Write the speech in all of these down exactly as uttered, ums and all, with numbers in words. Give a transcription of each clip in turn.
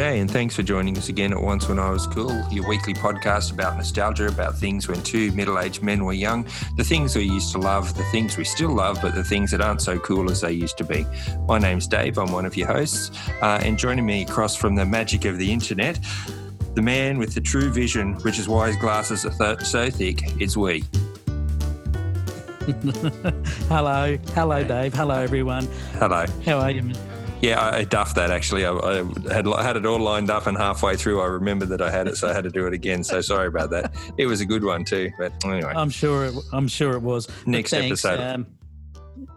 G'day, and thanks for joining us again at Once When I Was Cool, your weekly podcast about nostalgia, about things when two middle-aged men were young, the things we used to love, the things we still love, but the things that aren't so cool as they used to be. My name's Dave, I'm one of your hosts, uh, and joining me across from the magic of the internet, the man with the true vision, which is why his glasses are th- so thick, is we. Hello. Hello, Dave. Hello, everyone. Hello. How are you, man? Yeah, I duffed that actually. I, I had had it all lined up and halfway through I remembered that I had it, so I had to do it again. So sorry about that. It was a good one too, but anyway. I'm sure it, I'm sure it was. Next thanks, episode. Um,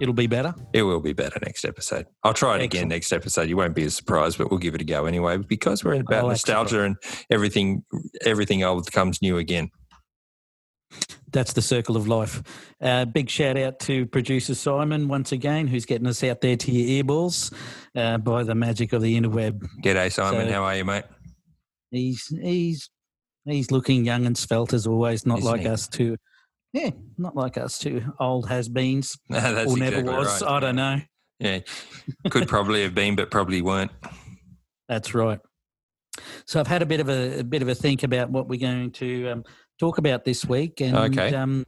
it'll be better. It will be better next episode. I'll try it Excellent. Again next episode. You won't be as surprised, but we'll give it a go anyway because we're about I'll nostalgia and everything, everything old comes new again. That's the circle of life. Uh, big shout out to producer Simon once again, who's getting us out there to your earballs uh, by the magic of the interweb. G'day, Simon. So, how are you, mate? He's he's he's looking young and svelte as always. Not Isn't like he? us two. Yeah, not like us two old has-beens. No, that's or exactly never was. Right. I don't know. Yeah, could probably have been, but probably weren't. That's right. So I've had a bit of a, a bit of a think about what we're going to. Um, talk about this week and okay. um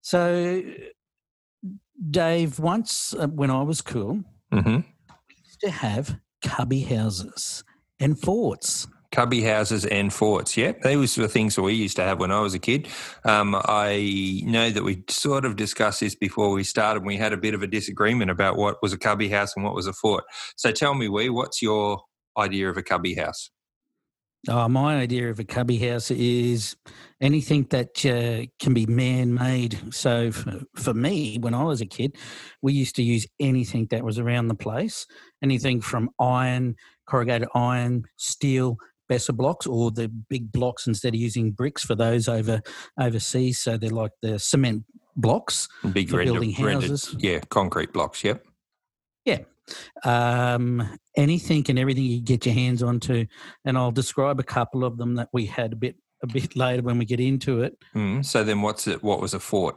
so Dave, once uh, when I was cool mm-hmm. we used to have cubby houses and forts. Cubby houses and forts, yeah. Those were things that we used to have when I was a kid. Um, I know that we sort of discussed this before we started and we had a bit of a disagreement about what was a cubby house and what was a fort. So tell me, Wee, what's your idea of a cubby house? Oh, my idea of a cubby house is anything that uh, can be man-made. So for, for me, when I was a kid, we used to use anything that was around the place, anything from iron, corrugated iron, steel, Besser blocks or the big blocks instead of using bricks for those over overseas. So they're like the cement blocks big for rendered, building houses. Rendered, yeah, concrete blocks, yep. Yeah. Um, anything and everything you get your hands onto, and I'll describe a couple of them that we had a bit a bit later when we get into it. Mm, so then, what's it? What was a fort?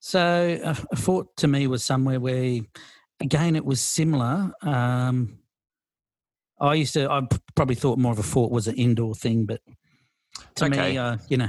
So a, a fort to me was somewhere where, again, it was similar. Um, I used to. I probably thought more of a fort was an indoor thing, but to okay. me, uh, you know.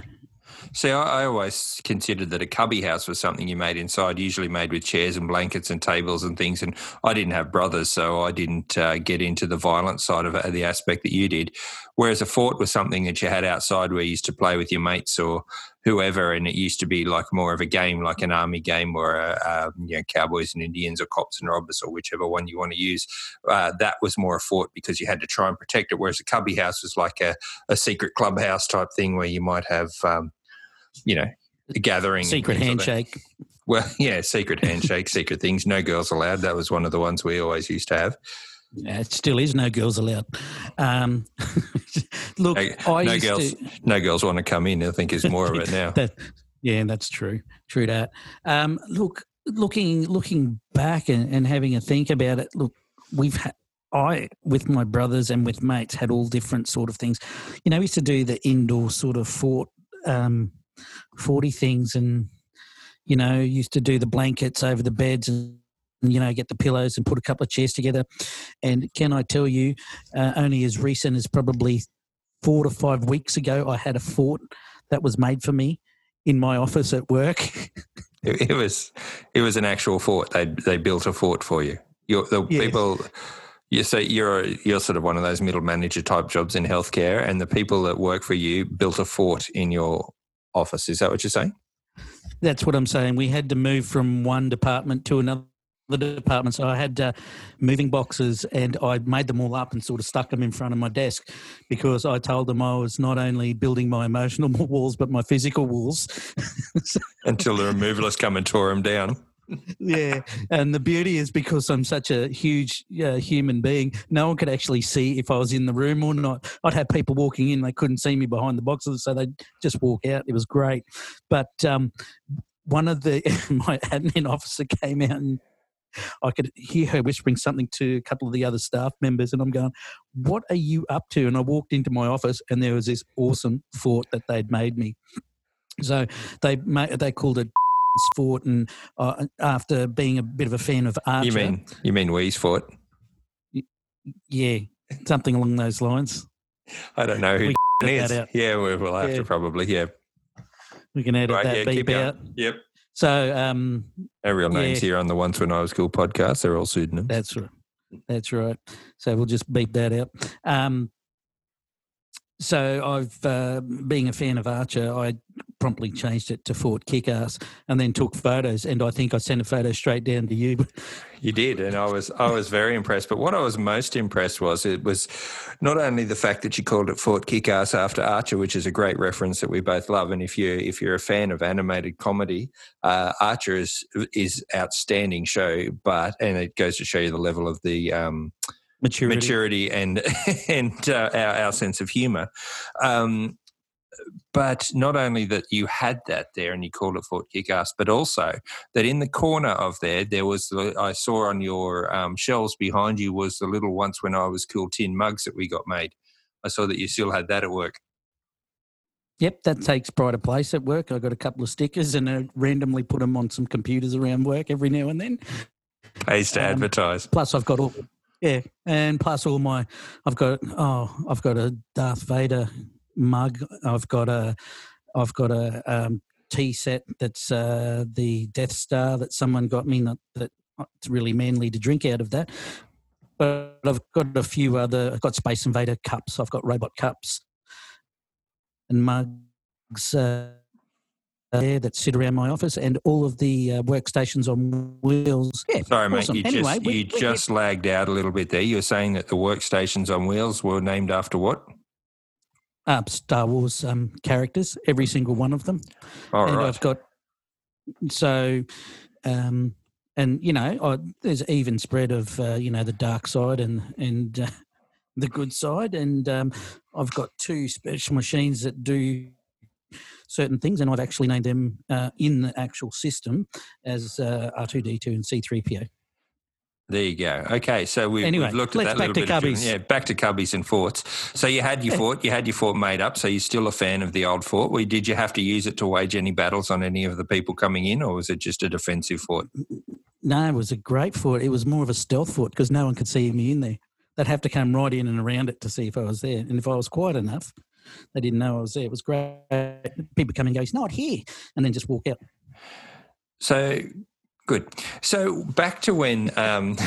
See, I, I always considered that a cubby house was something you made inside, usually made with chairs and blankets and tables and things. And I didn't have brothers, so I didn't uh, get into the violent side of the aspect that you did. Whereas a fort was something that you had outside where you used to play with your mates or whoever, and it used to be like more of a game, like an army game or a, a, you know, Cowboys and Indians or Cops and Robbers or whichever one you want to use. Uh, that was more a fort because you had to try and protect it, whereas a cubby house was like a, a secret clubhouse type thing where you might have, um, you know, a gathering. Secret handshake. Like well, yeah, secret handshake, secret things, no girls allowed. That was one of the ones we always used to have. Yeah, it still is no girls allowed. Um, look, no, I no used girls, to... No girls want to come in, I think is more of it now. that, yeah, that's true. True that. Um, look, looking looking back and, and having a think about it, look, we've had, I, with my brothers and with mates, had all different sort of things. You know, we used to do the indoor sort of fort, um, forty things and, you know, used to do the blankets over the beds and, you know, get the pillows and put a couple of chairs together. And can I tell you, uh, only as recent as probably four to five weeks ago, I had a fort that was made for me in my office at work. it, it was it was an actual fort. They they built a fort for you. You're, the yes. people, you say you're you're sort of one of those middle manager type jobs in healthcare, and the people that work for you built a fort in your office. Is that what you're saying? That's what I'm saying. We had to move from one department to another. The department, so I had uh, moving boxes and I made them all up and sort of stuck them in front of my desk because I told them I was not only building my emotional walls but my physical walls. so, until the removalists come and tore them down. Yeah, and the beauty is because I'm such a huge uh, human being, no one could actually see if I was in the room or not. I'd have people walking in, they couldn't see me behind the boxes, so they'd just walk out. It was great. But um, one of the, my admin officer came out and I could hear her whispering something to a couple of the other staff members and I'm going, what are you up to? And I walked into my office and there was this awesome fort that they'd made me. So they made, they called it fort and uh, after being a bit of a fan of Archer. You mean, you mean Wee's fort? Yeah. something along those lines. I don't know who we can edit is. That out. Yeah, we'll have yeah. to probably, yeah. We can edit right, that yeah, beep out. Going. Yep. So, um, our real names yeah. here on the Once When I Was Cool podcast, they're all pseudonyms. That's right. That's right. So we'll just beep that out. Um, so I've, uh, being a fan of Archer, I promptly changed it to Fort Kickass and then took photos. And I think I sent a photo straight down to you. You did. And I was, I was very impressed. But what I was most impressed was it was not only the fact that you called it Fort Kickass after Archer, which is a great reference that we both love. And if you, if you're a fan of animated comedy, uh, Archer is, is outstanding show, but, and it goes to show you the level of the, um, Maturity. Maturity and and uh, our, our sense of humour. Um, but not only that you had that there and you called it Fort Kickass, but also that in the corner of there, there was, the, I saw on your um, shelves behind you was the little Once When I Was Cool tin mugs that we got made. I saw that you still had that at work. Yep, that takes pride of place at work. I got a couple of stickers and I randomly put them on some computers around work every now and then. Pays to um, advertise. Plus I've got all... Yeah, and plus all my, I've got oh, I've got a Darth Vader mug. I've got a, I've got a um, tea set that's uh, the Death Star that someone got me. Not that it's really manly to drink out of that, but I've got a few other. I've got Space Invader cups. I've got robot cups and mugs uh, there that sit around my office and all of the uh, workstations on wheels. Yeah, sorry, mate, awesome. you anyway, just we, you we, just we, lagged out a little bit there. You were saying that the workstations on wheels were named after what? Uh, Star Wars um, characters, every single one of them. All and right. I've got so, um, and you know, I, there's even spread of uh, you know the dark side and and uh, the good side, and um, I've got two special machines that do certain things, and I've actually named them uh, in the actual system as uh, R two D two and C three P O. There you go. Okay, so we've, anyway, we've looked at that little bit. Back to Cubbies. Of, yeah, back to Cubbies and forts. So you had your yeah. fort, you had your fort made up. So you're still a fan of the old fort. Well, did you have to use it to wage any battles on any of the people coming in, or was it just a defensive fort? No, it was a great fort. It was more of a stealth fort because no one could see me in there. They'd have to come right in and around it to see if I was there, and if I was quiet enough, they didn't know I was there. It was great. People come and go, he's not here, and then just walk out. So, good. So back to when, um,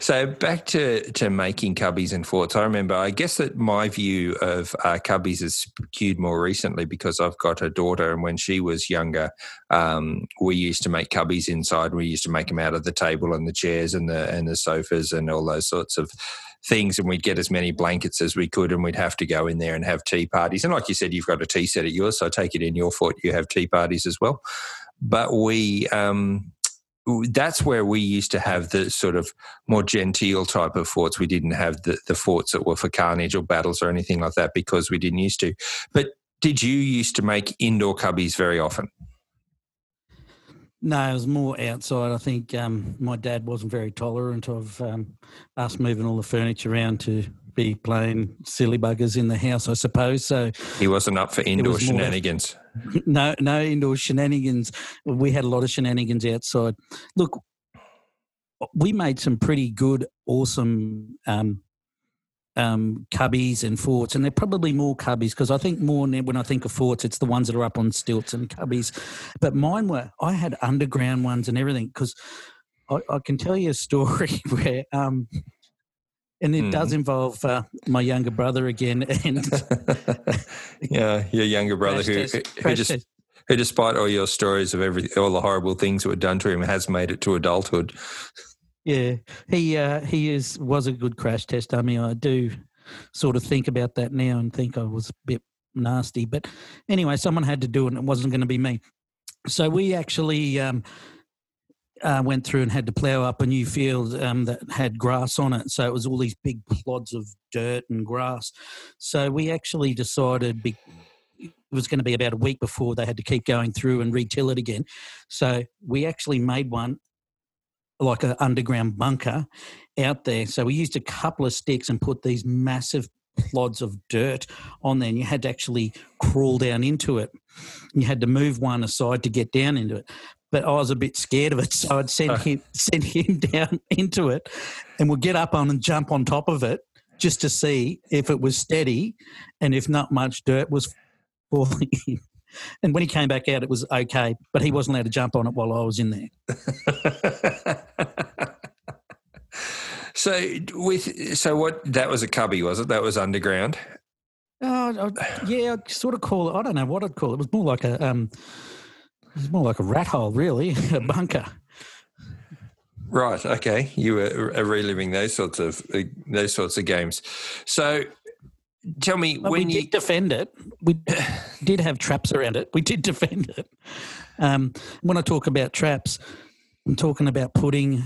so back to, to making cubbies and forts. I remember, I guess that my view of uh, cubbies is skewed more recently because I've got a daughter, and when she was younger, um, we used to make cubbies inside. We used to make them out of the table and the chairs and the and the sofas and all those sorts of things, and we'd get as many blankets as we could, and we'd have to go in there and have tea parties. And like you said, you've got a tea set at yours, so I take it in your fort you have tea parties as well. But we um, that's where we used to have the sort of more genteel type of forts. We didn't have the, the forts that were for carnage or battles or anything like that because we didn't used to. But did you used to make indoor cubbies very often? No, it was more outside. I think um, my dad wasn't very tolerant of um, us moving all the furniture around to be playing silly buggers in the house, I suppose. So he wasn't up for indoor shenanigans. Of, no, no indoor shenanigans. We had a lot of shenanigans outside. Look, we made some pretty good, awesome um, um, cubbies and forts, and they're probably more cubbies because I think more when I think of forts, it's the ones that are up on stilts and cubbies. But mine were, I had underground ones and everything because I, I can tell you a story where, um, and it mm. does involve uh, my younger brother again. And yeah, your younger brother who, test, who, just, who, despite all your stories of every all the horrible things that were done to him, has made it to adulthood. Yeah, he uh, he is was a good crash test. I mean, I do sort of think about that now and think I was a bit nasty. But anyway, someone had to do it and it wasn't going to be me. So we actually um, uh, went through and had to plough up a new field um, that had grass on it. So it was all these big plods of dirt and grass. So we actually decided be- it was going to be about a week before they had to keep going through and re-till it again. So we actually made one, like an underground bunker out there. So we used a couple of sticks and put these massive plods of dirt on there, and you had to actually crawl down into it. You had to move one aside to get down into it. but I was a bit scared of it, so I'd send him send him down into it, and we'd get up on and jump on top of it just to see if it was steady, and if not, much dirt was falling in. And when he came back out, it was okay, but he wasn't allowed to jump on it while I was in there. So with so what that was a cubby, was it? That was underground. Uh, I, yeah, I'd sort of call it. I don't know what I'd call it. It was more like a um, it was more like a rat hole, really, a bunker. Right. Okay. You were reliving those sorts of those sorts of games. So tell me, well, when we you did defend it, we did have traps around it. We did defend it. Um, when I talk about traps, I'm talking about putting.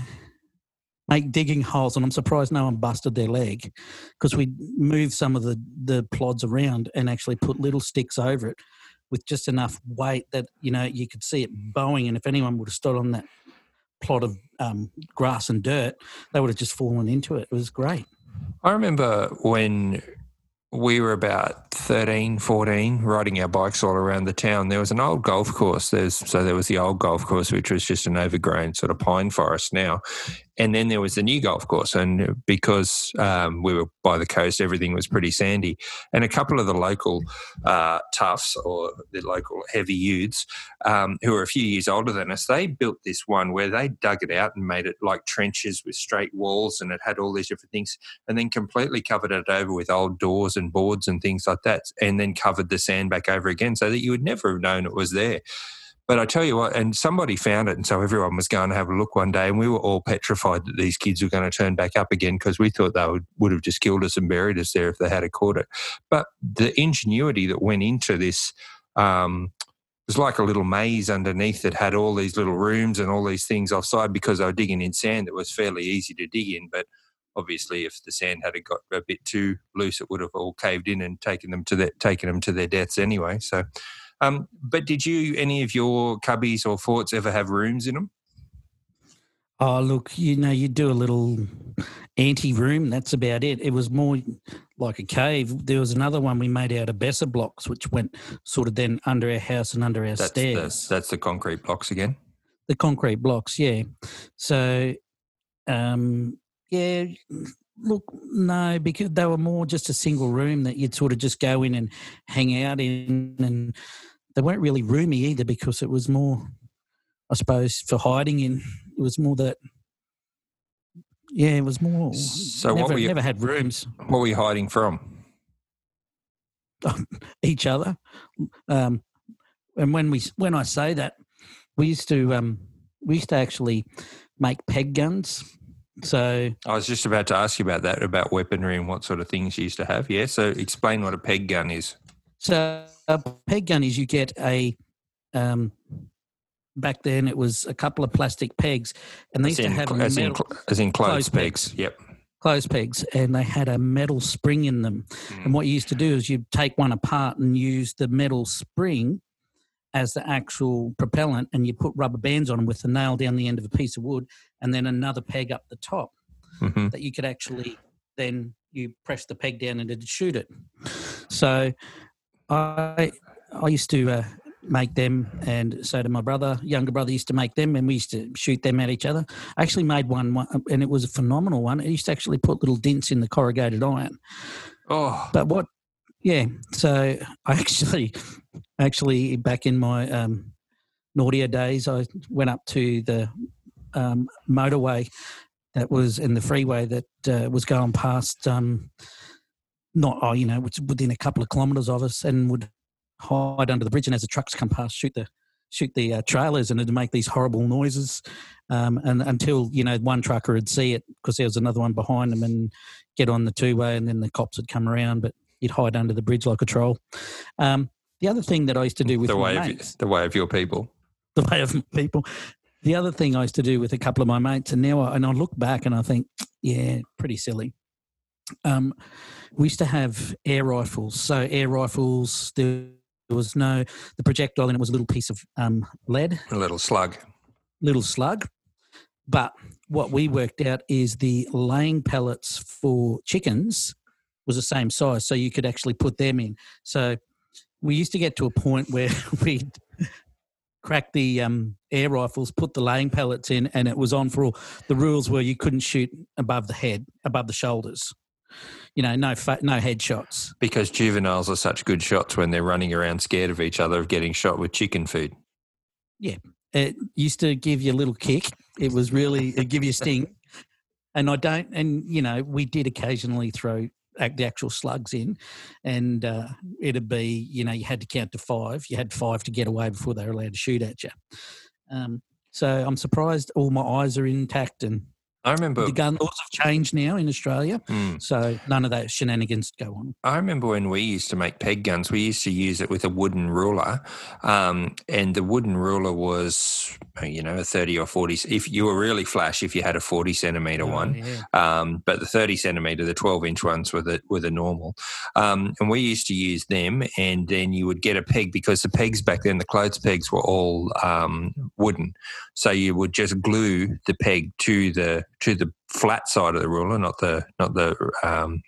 Make digging holes, and I'm surprised no one busted their leg because we moved some of the, the plods around and actually put little sticks over it with just enough weight that, you know, you could see it bowing, and if anyone would have stood on that plot of um, grass and dirt, they would have just fallen into it. It was great. I remember when we were about thirteen, fourteen, riding our bikes all around the town, there was an old golf course. There's, so there was the old golf course, which was just an overgrown sort of pine forest now. And then there was the new golf course. And because um, we were by the coast, everything was pretty sandy. And a couple of the local uh, toughs or the local heavy youths um, who were a few years older than us, they built this one where they dug it out and made it like trenches with straight walls, and it had all these different things, and then completely covered it over with old doors and boards and things like that, and then covered the sand back over again so that you would never have known it was there. But I tell you what, and somebody found it, and so everyone was going to have a look one day, and we were all petrified that these kids were going to turn back up again because we thought they would, would have just killed us and buried us there if they had a caught it. But the ingenuity that went into this um, was like a little maze underneath that had all these little rooms and all these things offside, because they were digging in sand that was fairly easy to dig in, but obviously, if the sand had got a bit too loose, it would have all caved in and taken them to their taken them to their deaths anyway. So, um, but did you any of your cubbies or forts ever have rooms in them? Oh, look, you know, you do a little anti-room. That's about it. It was more like a cave. There was another one we made out of Besser blocks, which went sort of then under our house and under our that's stairs. The, that's the concrete blocks again. The concrete blocks, yeah. So, um. Yeah, look, no, because they were more just a single room that you'd sort of just go in and hang out in, and they weren't really roomy either because it was more, I suppose, for hiding in. It was more that, yeah, it was more. So never, what were you, never had rooms. What were you hiding from? Each other. Um, and when we when I say that, we used to um, we used to actually make peg guns. So I was just about to ask you about that, about weaponry and what sort of things you used to have. Yeah, so explain what a peg gun is. So a peg gun is you get a um, back then it was a couple of plastic pegs, and they as used in, to have as metal, in as in closed, closed pegs. pegs. Yep, closed pegs, and they had a metal spring in them. Mm. And what you used to do is you'd take one apart and use the metal spring as the actual propellant, and you put rubber bands on them with the nail down the end of a piece of wood and then another peg up the top, mm-hmm. that you could actually then you press the peg down and it'd shoot it. So I I used to uh, make them, and so did my brother, younger brother used to make them, and we used to shoot them at each other. I actually made one, and it was a phenomenal one. It used to actually put little dents in the corrugated iron. Oh. But what, yeah, so I actually... Actually, back in my um, naughtier days, I went up to the um, motorway that was in the freeway that uh, was going past, um, not, oh, you know, which within a couple of kilometres of us, and would hide under the bridge. And as the trucks come past, shoot the shoot the uh, trailers, and it'd make these horrible noises. Um, and until, you know, one trucker would see it because there was another one behind them and get on the two-way, and then the cops would come around, but you'd hide under the bridge like a troll. Um, The other thing that I used to do with the way my mates, of, the way of your people, the way of my people. The other thing I used to do with a couple of my mates, and now I, and I look back and I think, yeah, pretty silly. Um, we used to have air rifles. So air rifles, there was no the projectile, and it was a little piece of um, lead, a little slug, little slug. But what we worked out is the laying pellets for chickens was the same size, so you could actually put them in. So we used to get to a point where we'd crack the um, air rifles, put the laying pellets in, and it was on for all. The rules were you couldn't shoot above the head, above the shoulders. You know, no fa- no headshots. Because juveniles are such good shots when they're running around scared of each other of getting shot with chicken food. Yeah. It used to give you a little kick. It was really, it'd give you a sting. And I don't, and, you know, we did occasionally throw the actual slugs in, and uh, it'd be, you know, you had to count to five. You had five to get away before they were allowed to shoot at you. Um, so I'm surprised all my eyes are intact, and I remember the gun laws have changed now in Australia, mm. so none of those shenanigans go on. I remember when we used to make peg guns, we used to use it with a wooden ruler, um, and the wooden ruler was, you know, a thirty or forty. If you were really flash, if you had a forty centimeter oh, one, yeah. um, but the thirty centimeter, the twelve inch ones were the were the normal, um, and we used to use them. And then you would get a peg, because the pegs back then, the clothes pegs, were all um, wooden, so you would just glue the peg to the to the flat side of the ruler, not the not the um,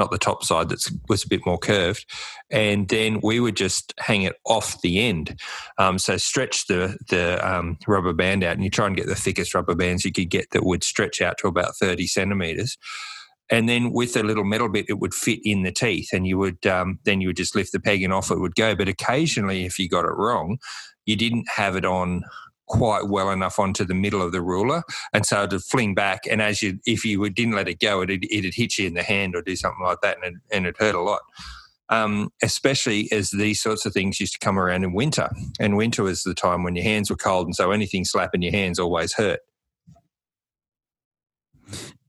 not the top side that was a bit more curved, and then we would just hang it off the end. Um, so stretch the the um, rubber band out, and you try and get the thickest rubber bands you could get that would stretch out to about thirty centimeters. And then with a little metal bit, it would fit in the teeth, and you would um, then you would just lift the peg, and off it would go. But occasionally, if you got it wrong, you didn't have it on quite well enough onto the middle of the ruler, and so to fling back, and as you if you didn't let it go, it it'd hit you in the hand or do something like that, and it, and it hurt a lot, um, especially as these sorts of things used to come around in winter, and winter was the time when your hands were cold, and so anything slapping your hands always hurt.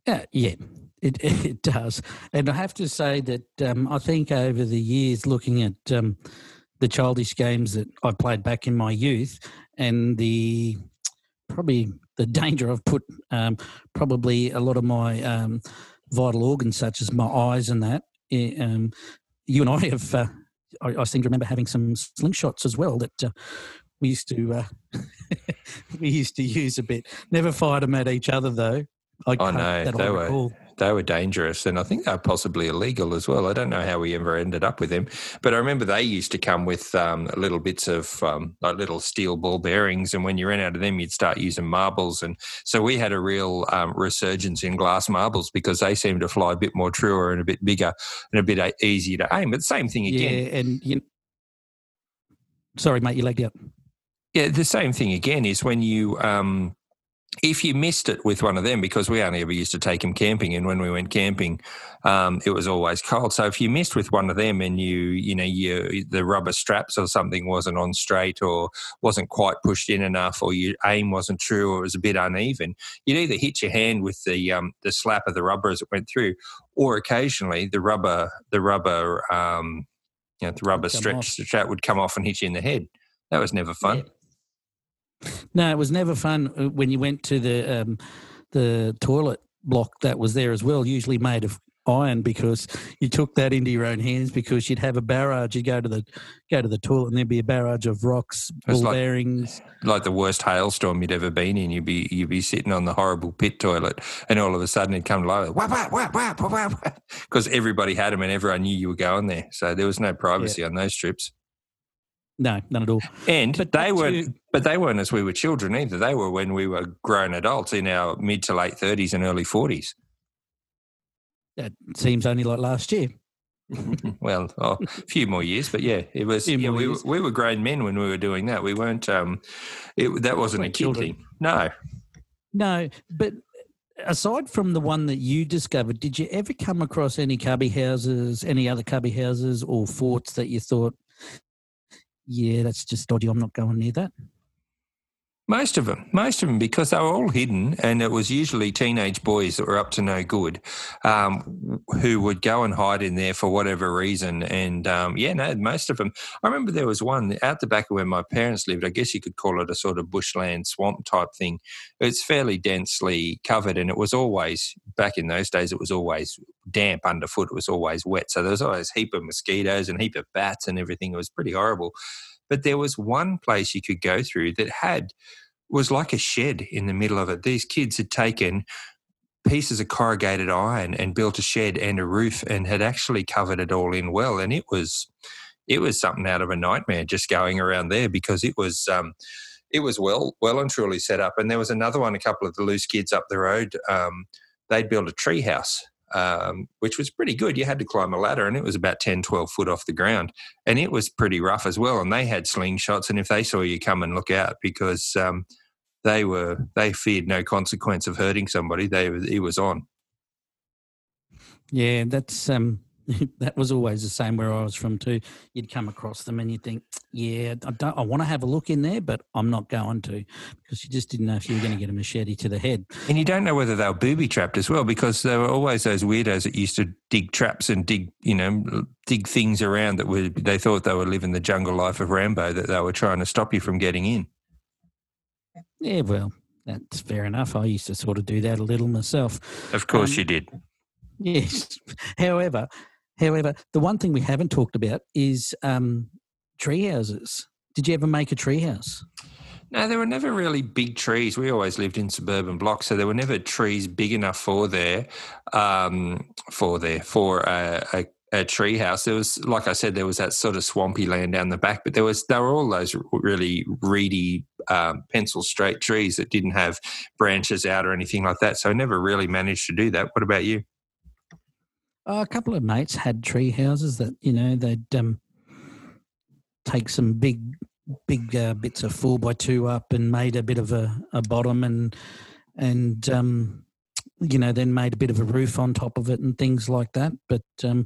Uh, yeah, it it does. And I have to say that um, I think over the years, looking at um, the childish games that I played back in my youth, and the probably the danger I've put um, probably a lot of my um, vital organs, such as my eyes and that, um, you and I have, uh, I, I seem to remember having some slingshots as well that uh, we used to uh, we used to use a bit. Never fired them at each other though. I oh, no, that they I were. Recall. They were dangerous, and I think they were possibly illegal as well. I don't know how we ever ended up with them, but I remember they used to come with um, little bits of um, like little steel ball bearings, and when you ran out of them, you'd start using marbles. And so we had a real um, resurgence in glass marbles, because they seemed to fly a bit more truer and a bit bigger and a bit easier to aim. But the same thing again. Yeah, and you... Sorry, mate, you lagged out. Yeah, the same thing again is when you... Um, If you missed it with one of them, because we only ever used to take them camping, and when we went camping, um, it was always cold. So if you missed with one of them, and you, you know, you the rubber straps or something wasn't on straight, or wasn't quite pushed in enough, or your aim wasn't true, or it was a bit uneven, you'd either hit your hand with the um, the slap of the rubber as it went through, or occasionally the rubber the rubber um, you know, the rubber stretch strap would come off and hit you in the head. That was never fun. Yeah. No, it was never fun when you went to the um, the toilet block that was there as well, usually made of iron, because you took that into your own hands, because you'd have a barrage. You'd go to the go to the toilet, and there'd be a barrage of rocks, ball like, bearings. Like the worst hailstorm you'd ever been in. You'd be you'd be sitting on the horrible pit toilet, and all of a sudden it'd come low, wah, wah, wah, wah, wah, wah, wah, because everybody had them, and everyone knew you were going there. So there was no privacy yeah. on those trips. No, none at all. And but they weren't, you, but they weren't as we were children either. They were when we were grown adults in our mid to late thirties and early forties. That seems only like last year. well, oh, a few more years, but yeah, it was. Yeah, we were, we were grown men when we were doing that. We weren't. Um, it, that wasn't a kid thing. No, no. But aside from the one that you discovered, did you ever come across any cubby houses, any other cubby houses or forts that you thought? Yeah, that's just dodgy. I'm not going near that. Most of them, most of them, because they were all hidden, and it was usually teenage boys that were up to no good, um, who would go and hide in there for whatever reason. And um, yeah, no, most of them. I remember there was one out the back of where my parents lived. I guess you could call it a sort of bushland swamp type thing. It's fairly densely covered, and it was always back in those days. It was always damp underfoot. It was always wet, so there was always a heap of mosquitoes and a heap of bats and everything. It was pretty horrible. But there was one place you could go through that had was like a shed in the middle of it. These kids had taken pieces of corrugated iron and built a shed and a roof, and had actually covered it all in well. And it was it was something out of a nightmare just going around there, because it was um, it was well well and truly set up. And there was another one, a couple of the loose kids up the road, um, they'd built a treehouse, um, which was pretty good. You had to climb a ladder and it was about ten, twelve foot off the ground. And it was pretty rough as well. And they had slingshots. And if they saw you come and look out, because um, they were they feared no consequence of hurting somebody, they it was on. Yeah, that's um, that was always the same where I was from too. You'd come across them and you'd think, yeah, I don't, I want to have a look in there, but I'm not going to, because you just didn't know if you were going to get a machete to the head. And you don't know whether they were booby trapped as well, because there were always those weirdos that used to dig traps and dig, you know, dig things around that were, they thought they were living the jungle life of Rambo, that they were trying to stop you from getting in. Yeah, well, that's fair enough. I used to sort of do that a little myself. Of course um, you did. Yes. However, however, the one thing we haven't talked about is um, tree houses. Did you ever make a tree house? No, there were never really big trees. We always lived in suburban blocks, so there were never trees big enough for there, um, for there, for a, a a tree house. There was, like I said, there was that sort of swampy land down the back, but there was, there were all those really reedy um, pencil straight trees that didn't have branches out or anything like that. So I never really managed to do that. What about you? Oh, a couple of mates had tree houses that, you know, they'd um, take some big big uh, bits of four by two up and made a bit of a, a bottom and, and um, you know, then made a bit of a roof on top of it and things like that. But um,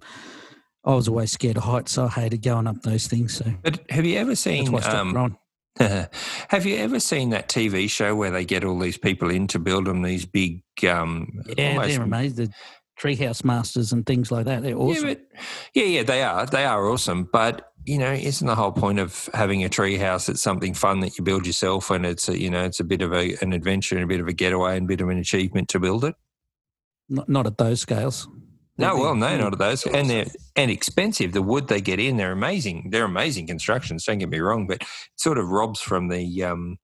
I was always scared of heights, so I hated going up those things. So, but have you ever seen – have you ever seen that T V show where they get all these people in to build them these big um, – Yeah, they're amazing. Treehouse Masters and things like that. They're awesome. Yeah, but, yeah, yeah, they are. They are awesome. But, you know, isn't the whole point of having a treehouse, it's something fun that you build yourself, and it's a, you know, it's a bit of a, an adventure and a bit of a getaway and a bit of an achievement to build it? Not, not at those scales. No, well, no, not at those. And they're and expensive. The wood they get in, they're amazing. They're amazing constructions, don't get me wrong, but it sort of robs from the um,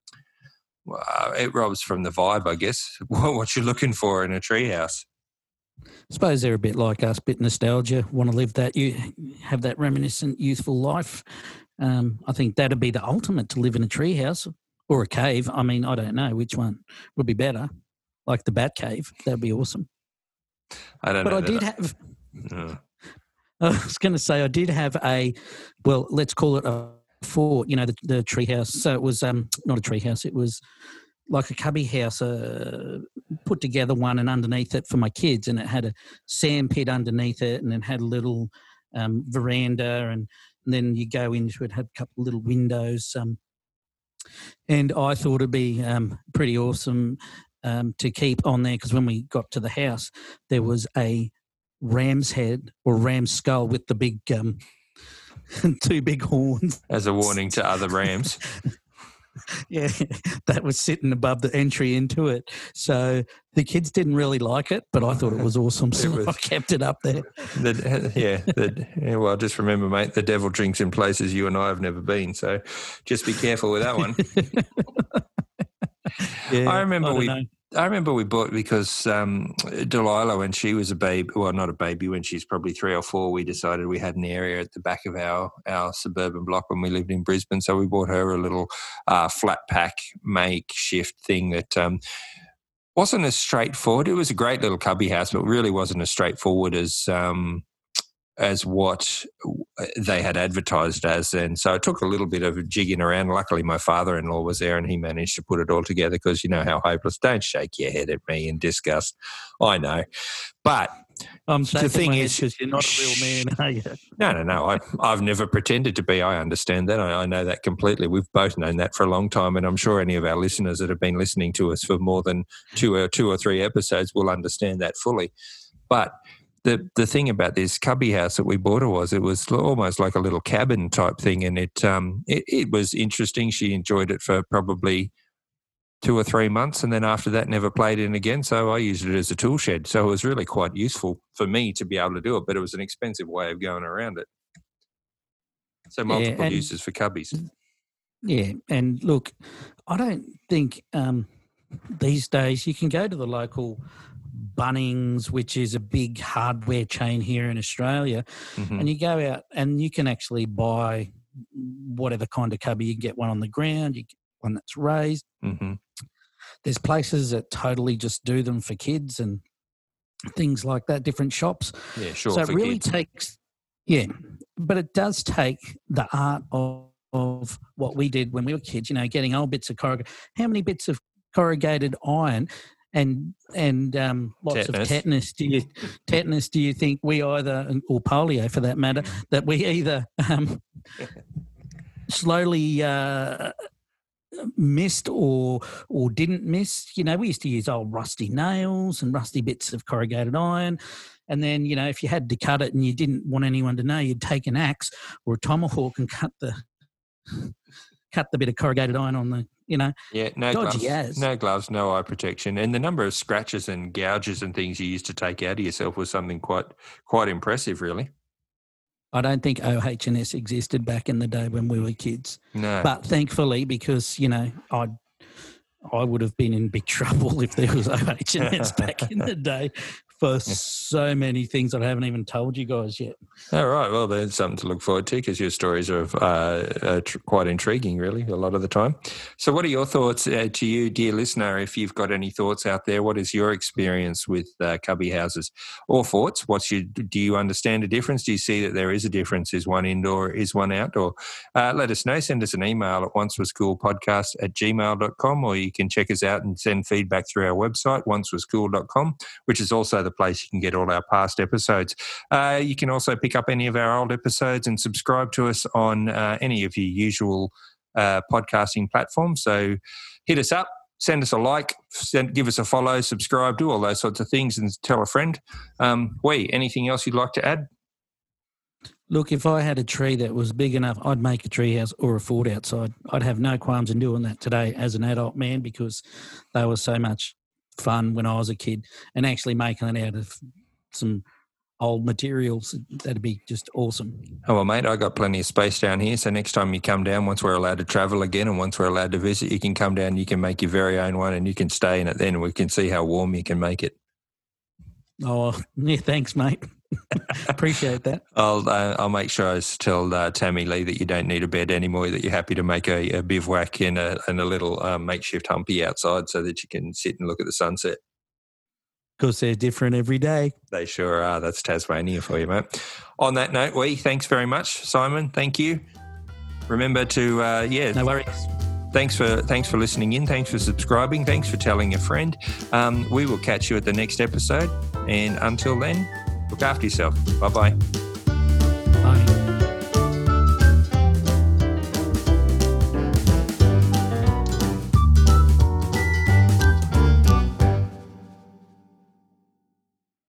– it robs from the vibe, I guess, what you're looking for in a treehouse. I suppose they're a bit like us, bit nostalgia, want to live that, you have that reminiscent youthful life. Um, I think that'd be the ultimate, to live in a treehouse or a cave. I mean, I don't know which one would be better, like the Bat Cave. That'd be awesome. I don't but know. But I did I... have, no. I was going to say, I did have a, well, let's call it a fort, you know, the, the treehouse. So it was um, not a treehouse, it was like a cubby house, uh, put together one, and underneath it for my kids, and it had a sand pit underneath it, and it had a little um, veranda, and, and then you go into it, had a couple of little windows. Um, and I thought it'd be um, pretty awesome um, to keep on there, because when we got to the house, there was a ram's head or ram's skull with the big um, two big horns. As a warning to other rams. Yeah, that was sitting above the entry into it. So the kids didn't really like it, but I thought it was awesome, so was, I kept it up there. The, yeah, the, yeah, well, just remember, mate, the devil drinks in places you and I have never been, so just be careful with that one. yeah, I remember I we know. I remember we bought, because um, Delilah, when she was a baby, well, not a baby, when she's probably three or four, we decided we had an area at the back of our, our suburban block when we lived in Brisbane. So we bought her a little uh, flat pack makeshift thing that um, wasn't as straightforward. It was a great little cubby house, but really wasn't as straightforward as um, as what they had advertised as. And so it took a little bit of jigging around. Luckily, my father-in-law was there and he managed to put it all together, because you know how hopeless. Don't shake your head at me in disgust. I know. But I'm the thing is, because you're not a real man, are you? No, no, no. I, I've never pretended to be. I understand that. I, I know that completely. We've both known that for a long time, and I'm sure any of our listeners that have been listening to us for more than two or, two or three episodes will understand that fully. But The the thing about this cubby house that we bought her was it was almost like a little cabin type thing, and it um it, it was interesting. She enjoyed it for probably two or three months, and then after that never played in again. So I used it as a tool shed. So it was really quite useful for me to be able to do it, but it was an expensive way of going around it. So multiple yeah, and, uses for cubbies. Yeah, and look, I don't think um, these days you can go to the local Bunnings, which is a big hardware chain here in Australia, mm-hmm. and you go out and you can actually buy whatever kind of cubby. You can get one on the ground, you one that's raised. Mm-hmm. There's places that totally just do them for kids and things like that, different shops. Yeah, sure. So it really kids. takes, yeah, but it does take the art of, of what we did when we were kids, you know, getting old bits of corrugated. How many bits of corrugated iron and and um, lots tetanus. of tetanus do you tetanus do you think we either, or polio for that matter, that we either um, slowly uh, missed or or didn't miss? You know, we used to use old rusty nails and rusty bits of corrugated iron, and then, you know, if you had to cut it and you didn't want anyone to know, you'd take an axe or a tomahawk and cut the cut the bit of corrugated iron on the, you know, yeah, no gloves, as. no gloves, no eye protection, and the number of scratches and gouges and things you used to take out of yourself was something quite, quite impressive, really. I don't think O H and S existed back in the day when we were kids. No, but thankfully, because, you know, I, I would have been in big trouble if there was O H and S back in the day for so many things that I haven't even told you guys yet. All right, well, there's something to look forward to, because your stories are, uh, are tr- quite intriguing, really, a lot of the time. So what are your thoughts, uh, to you, dear listener, if you've got any thoughts out there? What is your experience with uh, cubby houses or forts? What's your, do you understand a difference? Do you see that there is a difference? Is one indoor? Is one outdoor? Uh, let us know. Send us an email at once was cool podcast at gmail dot com, or you can check us out and send feedback through our website, once was cool dot com, which is also the place you can get all our past episodes. Uh, you can also pick up any of our old episodes and subscribe to us on uh, any of your usual uh, podcasting platforms. So hit us up, send us a like, send, give us a follow, subscribe, do all those sorts of things, and tell a friend. Um, Wee, anything else you'd like to add? Look, if I had a tree that was big enough, I'd make a treehouse or a fort outside. I'd have no qualms in doing that today as an adult man, because they were so much fun when I was a kid, and actually making it out of some old materials, that'd be just awesome. Oh, well, mate, I got plenty of space down here, so next time you come down, once we're allowed to travel again and once we're allowed to visit, you can come down, you can make your very own one, and you can stay in it then, and we can see how warm you can make it. Oh, yeah, thanks, mate. Appreciate that. I'll uh, I'll make sure I tell uh, Tammy Lee that you don't need a bed anymore, that you're happy to make a, a bivouac in a, in a little um, makeshift humpy outside, so that you can sit and look at the sunset. Because they're different every day. They sure are. That's Tasmania for you, mate. On that note, we thanks very much, Simon. Thank you. Remember to uh, yeah. No worries. Thanks for thanks for listening in. Thanks for subscribing. Thanks for telling a friend. Um, we will catch you at the next episode, and until then. Look after yourself. Bye-bye. Bye.